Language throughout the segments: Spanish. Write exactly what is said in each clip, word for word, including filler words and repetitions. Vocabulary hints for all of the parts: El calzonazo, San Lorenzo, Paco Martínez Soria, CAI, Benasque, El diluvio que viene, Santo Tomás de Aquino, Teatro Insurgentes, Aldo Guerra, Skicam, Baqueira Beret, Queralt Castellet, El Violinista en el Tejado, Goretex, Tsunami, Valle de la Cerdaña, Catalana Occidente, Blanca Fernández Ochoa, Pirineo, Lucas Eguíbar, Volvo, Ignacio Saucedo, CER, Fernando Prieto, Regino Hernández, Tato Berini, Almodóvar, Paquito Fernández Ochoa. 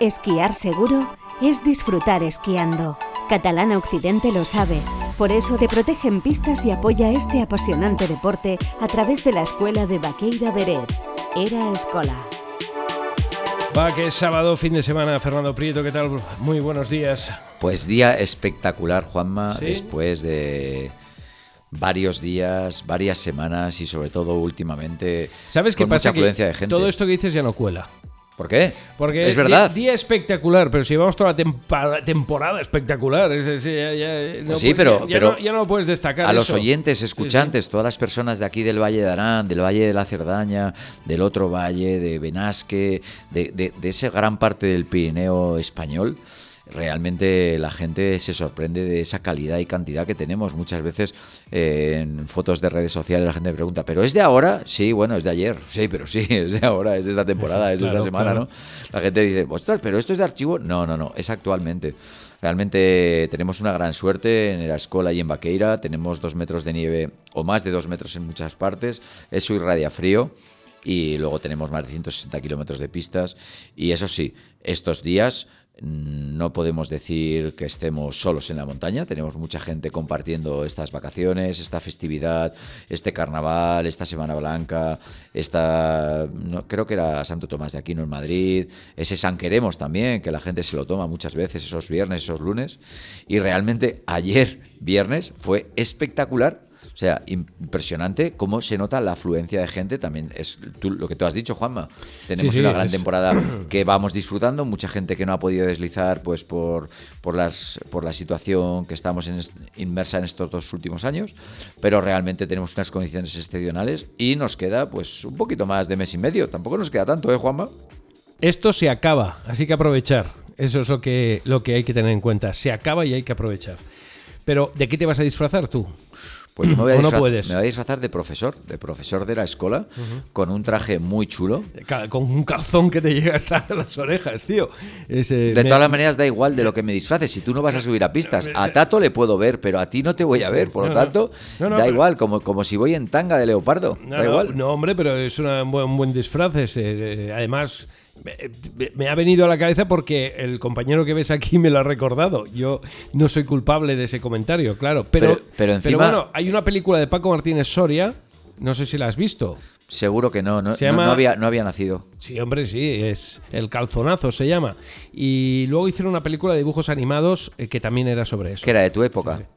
Esquiar seguro es disfrutar esquiando. Catalana Occidente lo sabe. Por eso te protege en pistas y apoya este apasionante deporte a través de la escuela de Baqueira Beret, Era Escòla. Va, que es sábado, fin de semana. Fernando Prieto, ¿qué tal? Muy buenos días. Pues día espectacular, Juanma, ¿sí? Después de varios días, varias semanas y sobre todo últimamente, ¿sabes qué pasa? Que de gente. Todo esto que dices ya no cuela. ¿Por qué? Porque es verdad. Día, día espectacular, pero si llevamos toda la tempa, temporada espectacular. Es, es, ya, ya, no sí, puedes, pero, ya, pero ya, no, ya no lo puedes destacar. A eso. Los oyentes, escuchantes, sí, sí. Todas las personas de aquí del Valle de Arán, del Valle de la Cerdaña, del otro valle, de Benasque, de, de, de esa gran parte del Pirineo español, realmente la gente se sorprende de esa calidad y cantidad que tenemos. Muchas veces eh, en fotos de redes sociales la gente me pregunta, ¿pero es de ahora? Sí, bueno, es de ayer. Sí, pero sí, es de ahora, es de esta temporada, es de claro, esta semana, claro. ¿No? La gente dice, ostras, ¿pero esto es de archivo? No, no, no, es actualmente. Realmente tenemos una gran suerte en Era Escòla y en Baqueira. Tenemos dos metros de nieve o más de dos metros en muchas partes. Eso irradia frío. Y luego tenemos más de ciento sesenta kilómetros de pistas. Y eso sí, estos días no podemos decir que estemos solos en la montaña, tenemos mucha gente compartiendo estas vacaciones, esta festividad, este carnaval, esta Semana Blanca, esta no, creo que era Santo Tomás de Aquino en Madrid, ese San Queremos también, que la gente se lo toma muchas veces, esos viernes, esos lunes, y realmente ayer viernes fue espectacular. O sea, impresionante cómo se nota la afluencia de gente. También es tú, lo que tú has dicho, Juanma. Tenemos sí, sí, una gran es... temporada que vamos disfrutando. Mucha gente que no ha podido deslizar pues por, por, las, por la situación que estamos en, inmersa en estos dos últimos años. Pero realmente tenemos unas condiciones excepcionales y nos queda pues un poquito más de mes y medio. Tampoco nos queda tanto, ¿eh, Juanma? Esto se acaba, así que aprovechar. Eso es lo que, lo que hay que tener en cuenta. Se acaba y hay que aprovechar. Pero, ¿de qué te vas a disfrazar tú? Pues me voy, a disfrazar, no me voy a disfrazar de profesor, de profesor de la escuela, uh-huh. Con un traje muy chulo. Con un calzón que te llega hasta las orejas, tío. Ese, de me... todas las maneras da igual de lo que me disfraces, si tú no vas a subir a pistas. A Tato le puedo ver, pero a ti no te voy a ver, por no, lo tanto, no, no, da pero... igual, como, como si voy en tanga de leopardo, no, da igual. No, no, hombre, pero es una, un, buen, un buen disfraz, ese, eh, además... Me ha venido a la cabeza porque el compañero que ves aquí me lo ha recordado. Yo no soy culpable de ese comentario, claro. Pero, pero, pero, encima, pero bueno, hay una película de Paco Martínez Soria, no sé si la has visto. Seguro que no, no, se llama, no, no, había, no había nacido. Sí, hombre, sí, es El Calzonazo se llama. Y luego hicieron una película de dibujos animados que también era sobre eso. Que era de tu época. Sí, sí.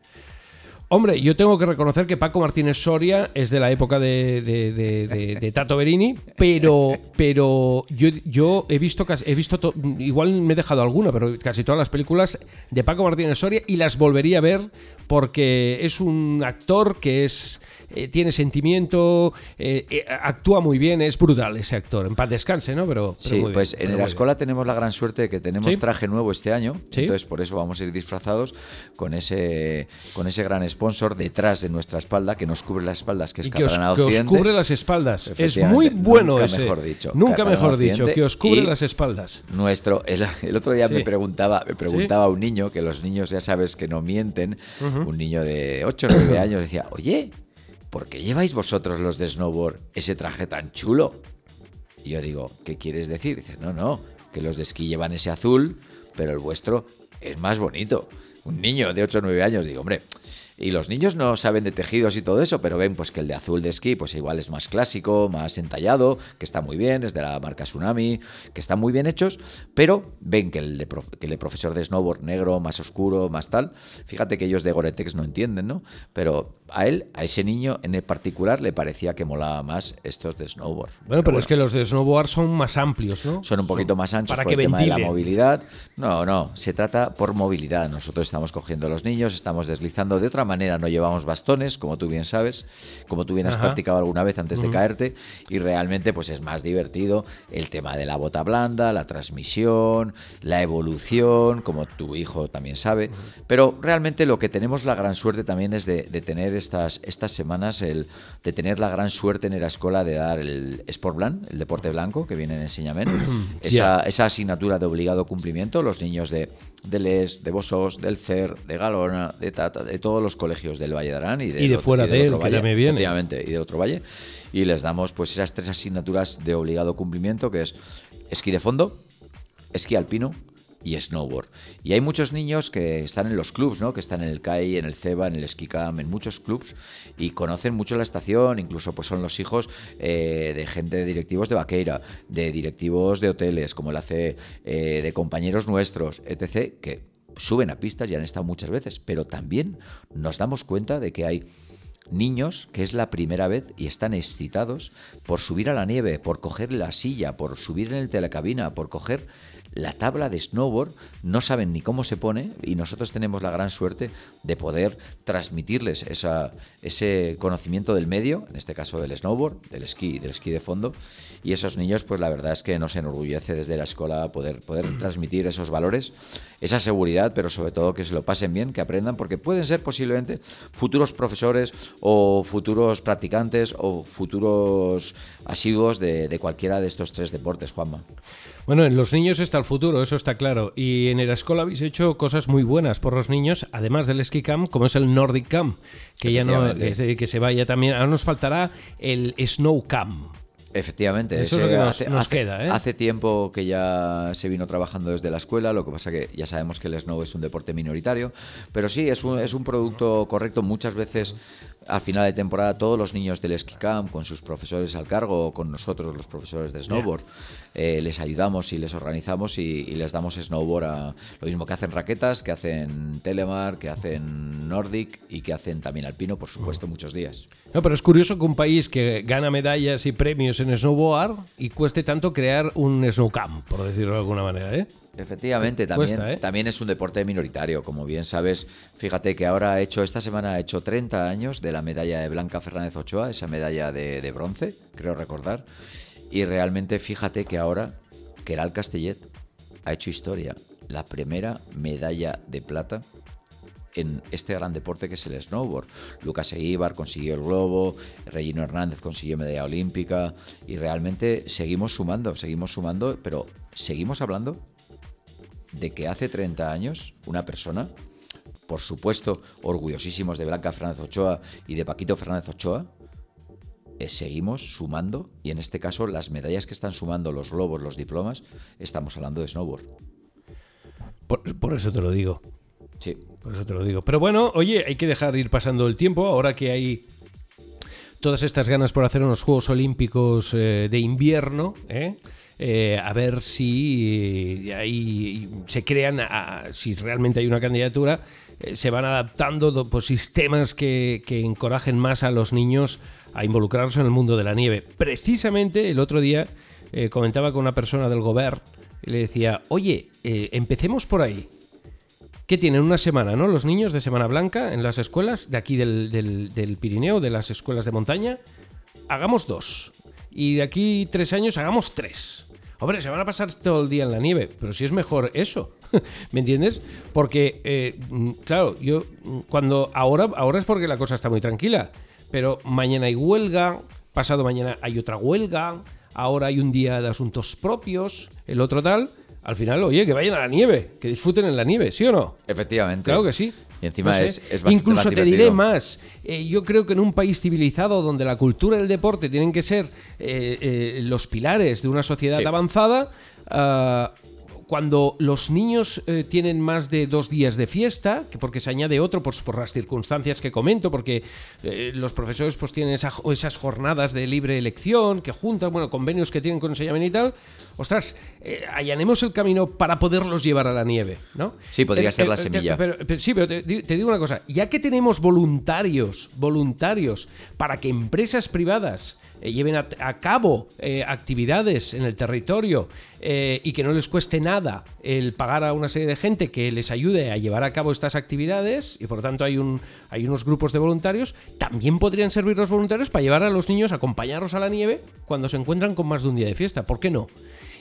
Hombre, yo tengo que reconocer que Paco Martínez Soria es de la época de, de, de, de, de Tato Berini, pero, pero yo, yo he visto, casi, he visto to, igual me he dejado alguna, pero casi todas las películas de Paco Martínez Soria y las volvería a ver porque es un actor que es eh, tiene sentimiento, eh, eh, actúa muy bien, es brutal ese actor. En paz descanse, ¿no? Pero, pero sí, muy pues bien, en la escuela tenemos la gran suerte de que tenemos ¿sí? traje nuevo este año, ¿sí? Entonces por eso vamos a ir disfrazados con ese, con ese gran esposo. Sponsor detrás de nuestra espalda, que nos cubre las espaldas, que es Catalana Occidente. Que os cubre las espaldas. Es muy bueno nunca ese. Mejor dicho, nunca mejor dicho, que os cubre las espaldas. Nuestro, el, el otro día sí. me preguntaba, me preguntaba ¿sí? un niño, que los niños ya sabes que no mienten, uh-huh. Un niño de ocho o nueve años decía, oye, ¿por qué lleváis vosotros los de snowboard ese traje tan chulo? Y yo digo, ¿qué quieres decir? Dice, no, no, que los de esquí llevan ese azul, pero el vuestro es más bonito. Un niño de ocho o nueve años, digo, hombre... Y los niños no saben de tejidos y todo eso, pero ven pues que el de azul de esquí pues igual es más clásico, más entallado, que está muy bien, es de la marca Tsunami, que están muy bien hechos, pero ven que el de, prof- que el de profesor de snowboard negro, más oscuro, más tal, fíjate que ellos de Goretex no entienden, ¿no? Pero a él, a ese niño en el particular, le parecía que molaba más estos de snowboard. Bueno, pero, pero bueno, es que los de snowboard son más amplios, ¿no? Son un poquito son más anchos para por que el ventilen. Tema de la movilidad. No, no, se trata por movilidad. Nosotros estamos cogiendo a los niños, estamos deslizando de otra manera, no llevamos bastones, como tú bien sabes, como tú bien has ajá. practicado alguna vez antes uh-huh. de caerte, y realmente pues es más divertido el tema de la bota blanda, la transmisión, la evolución, como tu hijo también sabe, uh-huh. Pero realmente lo que tenemos la gran suerte también es de, de tener estas, estas semanas, el, de tener la gran suerte en Era Escòla de dar el Sport Blanc, el deporte blanco que viene de enseñamiento, esa, yeah. esa asignatura de obligado cumplimiento, los niños de de Les, de Bosos, del C E R, de Galona, de Tata, de todos los colegios del Valle de Arán y de, y de otro, fuera y de él, valle, que también viene. Efectivamente, y del otro valle. Y les damos pues esas tres asignaturas de obligado cumplimiento, que es esquí de fondo, esquí alpino y snowboard. Y hay muchos niños que están en los clubs, ¿no? Que están en el C A I, en el CEBA, en el Skicam, en muchos clubs, y conocen mucho la estación. Incluso pues son los hijos eh, de gente, de directivos de Baqueira, de directivos de hoteles, como el A C E, eh, de compañeros nuestros, etcétera, que suben a pistas y han estado muchas veces. Pero también nos damos cuenta de que hay niños que es la primera vez y están excitados por subir a la nieve, por coger la silla, por subir en el telecabina, por coger la tabla de snowboard, no saben ni cómo se pone, y nosotros tenemos la gran suerte de poder transmitirles esa, ese conocimiento del medio, en este caso del snowboard, del esquí, del esquí de fondo, y esos niños, pues la verdad es que nos enorgullece desde la escuela poder, poder transmitir esos valores, esa seguridad, pero sobre todo que se lo pasen bien, que aprendan, porque pueden ser posiblemente futuros profesores o futuros practicantes o futuros asiduos de, de cualquiera de estos tres deportes, Juanma. Bueno, en los niños está el futuro, eso está claro. Y en Era Escòla habéis hecho cosas muy buenas por los niños, además del Ski Camp, como es el Nordic Camp, que ya no, que, que se vaya también. Ahora nos faltará el Snow Camp. Efectivamente, eso es lo que nos, hace, nos hace, queda, ¿eh? Hace tiempo que ya se vino trabajando desde la escuela, lo que pasa que ya sabemos que el snow es un deporte minoritario, pero sí, es un, es un producto correcto. Muchas veces al final de temporada todos los niños del Ski Camp, con sus profesores al cargo o con nosotros los profesores de snowboard, eh, les ayudamos y les organizamos y, y les damos snowboard, a lo mismo que hacen raquetas, que hacen telemar, que hacen nordic y que hacen también alpino, por supuesto, muchos días. No, pero es curioso que un país que gana medallas y premios en snowboard y cueste tanto crear un snowcamp, por decirlo de alguna manera, ¿eh? Efectivamente, también, cuesta, ¿eh? También es un deporte minoritario, como bien sabes. Fíjate que ahora ha hecho, esta semana ha hecho treinta años de la medalla de Blanca Fernández Ochoa, esa medalla de, de bronce, creo recordar, y realmente fíjate que ahora Queralt Castellet ha hecho historia, la primera medalla de plata en este gran deporte que es el snowboard. Lucas Eguíbar consiguió el globo, Regino Hernández consiguió medalla olímpica, y realmente seguimos sumando, seguimos sumando, pero seguimos hablando de que hace treinta años una persona, por supuesto orgullosísimos de Blanca Fernández Ochoa y de Paquito Fernández Ochoa, eh, seguimos sumando, y en este caso las medallas que están sumando, los globos, los diplomas, estamos hablando de snowboard. Por, por eso te lo digo. Sí. Por eso te lo digo. Pero bueno, oye, hay que dejar ir pasando el tiempo. Ahora que hay todas estas ganas por hacer unos Juegos Olímpicos eh, de invierno, ¿eh? Eh, a ver si eh, ahí se crean, a, si realmente hay una candidatura, eh, se van adaptando pues, sistemas que, que encorajen más a los niños a involucrarse en el mundo de la nieve. Precisamente el otro día eh, comentaba con una persona del gobierno y le decía, oye, eh, empecemos por ahí. Que tienen una semana, ¿no? Los niños de Semana Blanca en las escuelas de aquí del, del, del Pirineo, de las escuelas de montaña, hagamos dos. Y de aquí tres años hagamos tres. Hombre, se van a pasar todo el día en la nieve, pero si es mejor eso, ¿me entiendes? Porque, eh, claro, yo cuando ahora, ahora es porque la cosa está muy tranquila, pero mañana hay huelga, pasado mañana hay otra huelga, ahora hay un día de asuntos propios, el otro tal. Al final, oye, que vayan a la nieve, que disfruten en la nieve, ¿sí o no? Efectivamente. Claro que sí. Y encima no sé. es, es bastante Incluso te diré más. Eh, yo creo que en un país civilizado donde la cultura y el deporte tienen que ser eh, eh, los pilares de una sociedad sí. avanzada, uh, cuando los niños eh, tienen más de dos días de fiesta, que porque se añade otro por, por las circunstancias que comento, porque eh, los profesores pues tienen esa, esas jornadas de libre elección que juntan, bueno, convenios que tienen con enseñamiento y tal. Ostras, eh, allanemos el camino para poderlos llevar a la nieve, ¿no? Sí, podría eh, ser la eh, semilla. Te, pero, pero, sí, pero te, te digo una cosa. Ya que tenemos voluntarios, voluntarios para que empresas privadas eh, lleven a, a cabo eh, actividades en el territorio eh, y que no les cueste nada el pagar a una serie de gente que les ayude a llevar a cabo estas actividades, y por lo tanto hay, un, hay unos grupos de voluntarios, también podrían servir los voluntarios para llevar a los niños, acompañarlos a la nieve cuando se encuentran con más de un día de fiesta. ¿Por qué no?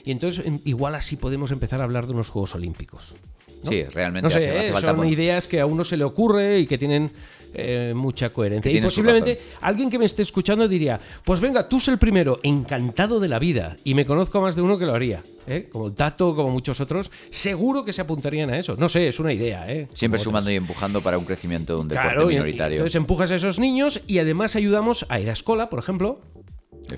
Y entonces igual así podemos empezar a hablar de unos Juegos Olímpicos, ¿no? Sí, realmente. No sé, hace, eh, hace falta son por... ideas que a uno se le ocurre y que tienen eh, mucha coherencia. Y posiblemente alguien que me esté escuchando diría, pues venga, tú es el primero, encantado de la vida. Y me conozco a más de uno que lo haría, ¿eh? Como el Tato, como muchos otros, seguro que se apuntarían a eso. No sé, es una idea, ¿eh? Siempre como sumando otros. Y empujando para un crecimiento de un deporte claro, minoritario. Y entonces empujas a esos niños y además ayudamos a Era Escòla, por ejemplo,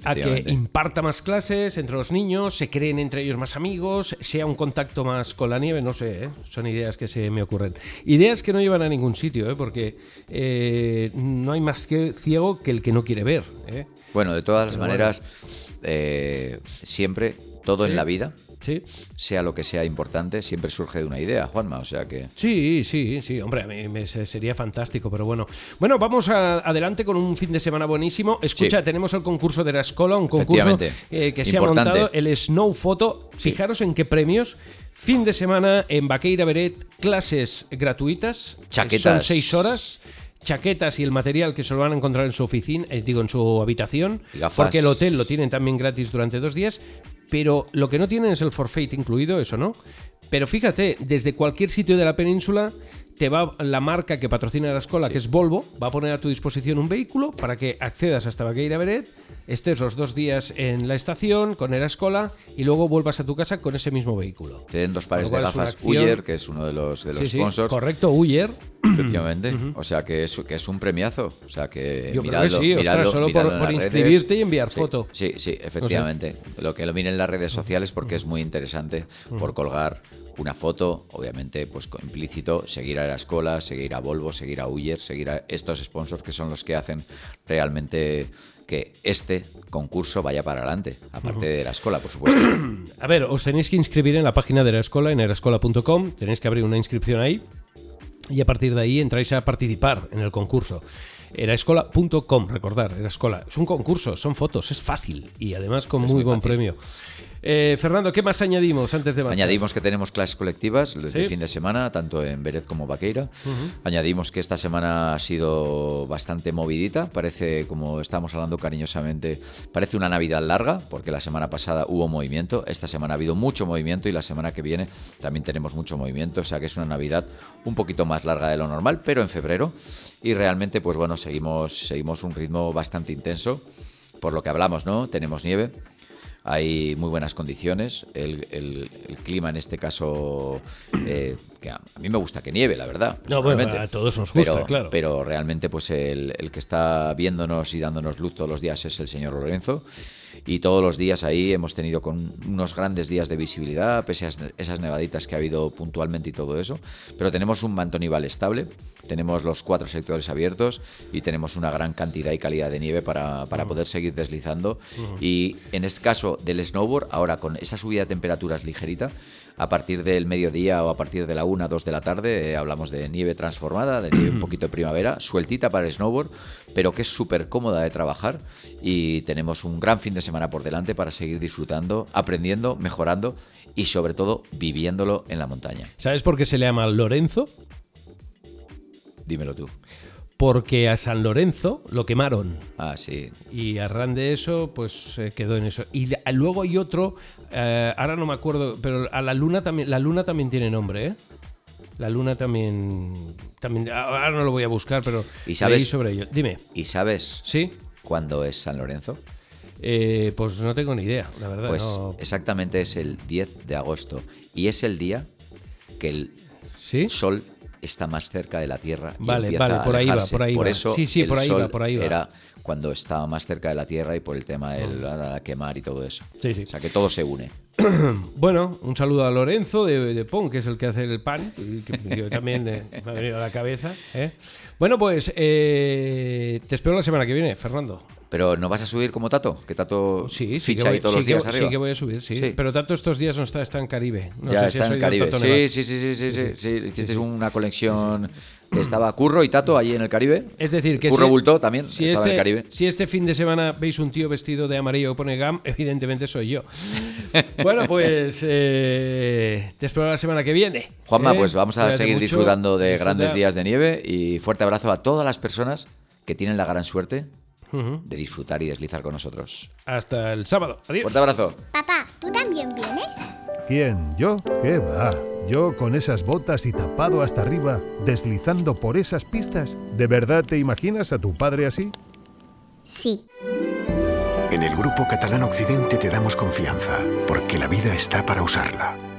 a que imparta más clases entre los niños, se creen entre ellos más amigos, sea un contacto más con la nieve, no sé, ¿eh? Son ideas que se me ocurren. Ideas que no llevan a ningún sitio, ¿eh? Porque eh, no hay más que ciego que el que no quiere ver, ¿eh? Bueno, de todas las Pero maneras, bueno. eh, siempre, todo sí. en la vida... Sí. Sea lo que sea importante, siempre surge de una idea, Juanma, o sea que... Sí, sí, sí, hombre, a mí me sería fantástico, pero bueno. Bueno, vamos a, adelante con un fin de semana buenísimo. Escucha, sí. tenemos el concurso de la escola, un concurso eh, que se importante. ha montado, el Snow Photo. Sí. Fijaros en qué premios. Fin de semana en Baqueira Beret, clases gratuitas. Chaquetas. Son seis horas. Chaquetas y el material que se lo van a encontrar en su oficina, eh, digo, en su habitación. Gafas. Porque el hotel lo tienen también gratis durante dos días. Pero lo que no tienen es el forfait incluido, eso no. Pero fíjate, desde cualquier sitio de la península te va la marca que patrocina la escuela, sí. que es Volvo, va a poner a tu disposición un vehículo para que accedas hasta Baqueira Beret, estés los dos días en la estación con Era Escòla y luego vuelvas a tu casa con ese mismo vehículo. Te den dos pares de gafas Uyer, que es uno de los, de los sí, sí, sponsors. Correcto, Uyer. Efectivamente. Uh-huh. O sea, que es, que es un premiazo. O sea, que Yo miradlo, creo que sí, miradlo, ostras, solo miradlo por, por inscribirte redes. y enviar sí, foto. Sí, sí, efectivamente. O sea. Lo que lo miren en las redes sociales porque es muy interesante uh-huh. por colgar una foto, obviamente, pues implícito, seguir a Era Escòla, seguir a Volvo, seguir a Uyer, seguir a estos sponsors que son los que hacen realmente... que este concurso vaya para adelante, aparte de Era Escòla, por supuesto. A ver, os tenéis que inscribir en la página de Era Escòla, en era escola punto com, tenéis que abrir una inscripción ahí y a partir de ahí entráis a participar en el concurso. era escola punto com, recordar, Era Escòla. Es un concurso, son fotos, es fácil y además con muy, muy buen fácil. premio. Eh, Fernando, ¿qué más añadimos antes de marchar? Añadimos que tenemos clases colectivas el ¿Sí? fin de semana, tanto en Beret como Baqueira. Uh-huh. Añadimos que esta semana ha sido bastante movidita. Parece, como estamos hablando cariñosamente, parece una Navidad larga, porque la semana pasada hubo movimiento. Esta semana ha habido mucho movimiento y la semana que viene también tenemos mucho movimiento. O sea que es una Navidad un poquito más larga de lo normal, pero en febrero. Y realmente, pues bueno, seguimos, seguimos un ritmo bastante intenso. Por lo que hablamos, ¿no? Tenemos nieve. Hay muy buenas condiciones, el, el, el clima en este caso, eh, que a mí me gusta que nieve, la verdad. No, bueno, a todos nos gusta, pero, claro. Pero realmente pues el, el que está viéndonos y dándonos luz todos los días es el señor Lorenzo. Y todos los días ahí hemos tenido con unos grandes días de visibilidad, pese a esas nevaditas que ha habido puntualmente y todo eso. Pero tenemos un manto nival estable, tenemos los cuatro sectores abiertos y tenemos una gran cantidad y calidad de nieve para, para uh-huh. poder seguir deslizando. Uh-huh. Y en este caso del snowboard, ahora con esa subida de temperaturas ligerita, a partir del mediodía o a partir de la una, dos de la tarde, eh, hablamos de nieve transformada, de nieve un poquito de primavera, sueltita para el snowboard, pero que es súper cómoda de trabajar y tenemos un gran fin de semana por delante para seguir disfrutando, aprendiendo, mejorando y sobre todo viviéndolo en la montaña. ¿Sabes por qué se le llama Lorenzo? Dímelo tú. Porque a San Lorenzo lo quemaron. Ah, sí. Y a ran de eso, pues eh, quedó en eso. Y la, luego hay otro, eh, ahora no me acuerdo, pero a la luna también, la luna también tiene nombre, ¿eh? La luna también, también, ahora no lo voy a buscar, pero ¿Y sabes, leí sobre ello. Dime. ¿Y sabes ¿Sí? cuándo es San Lorenzo? Eh, pues no tengo ni idea, la verdad. Pues no. Exactamente es el diez de agosto y es el día que el ¿Sí? sol está más cerca de la Tierra. Y vale, vale, por ahí va, por ahí va. Por eso sí, sí, el por ahí sol va, por ahí va. Era cuando estaba más cerca de la Tierra y por el tema del uh-huh. quemar y todo eso. Sí, sí. O sea que todo se une. Bueno, un saludo a Lorenzo de Depon, que es el que hace el pan, que yo también eh, me ha venido a la cabeza. ¿eh? Bueno, pues eh, te espero la semana que viene, Fernando. Pero ¿no vas a subir como Tato? Que Tato sí, sí, ficha que voy, ahí todos sí, los días que, arriba. Sí que voy a subir, sí. sí. Pero Tato estos días no está, está en Caribe. No ya, sé si está en Caribe. Sí, sí, sí, sí, sí, sí, sí. sí. Hicisteis una colección... Sí, sí. Estaba Curro y Tato allí en el Caribe. Es decir, que Curro si, Bultó también si estaba este, en el Caribe. Si este fin de semana veis un tío vestido de amarillo que pone G A M, evidentemente soy yo. Bueno, pues eh, te espero la semana que viene. Juanma, eh, pues vamos a seguir mucho, disfrutando de disfruta. grandes días de nieve y fuerte abrazo a todas las personas que tienen la gran suerte uh-huh. de disfrutar y deslizar con nosotros. Hasta el sábado. Adiós. Fuerte abrazo. Papá, ¿tú también vienes? ¿Quién? ¿Yo? ¿Qué va? Yo con esas botas y tapado hasta arriba, deslizando por esas pistas. ¿De verdad te imaginas a tu padre así? Sí. En el Grupo Catalana Occidente te damos confianza, porque la vida está para usarla.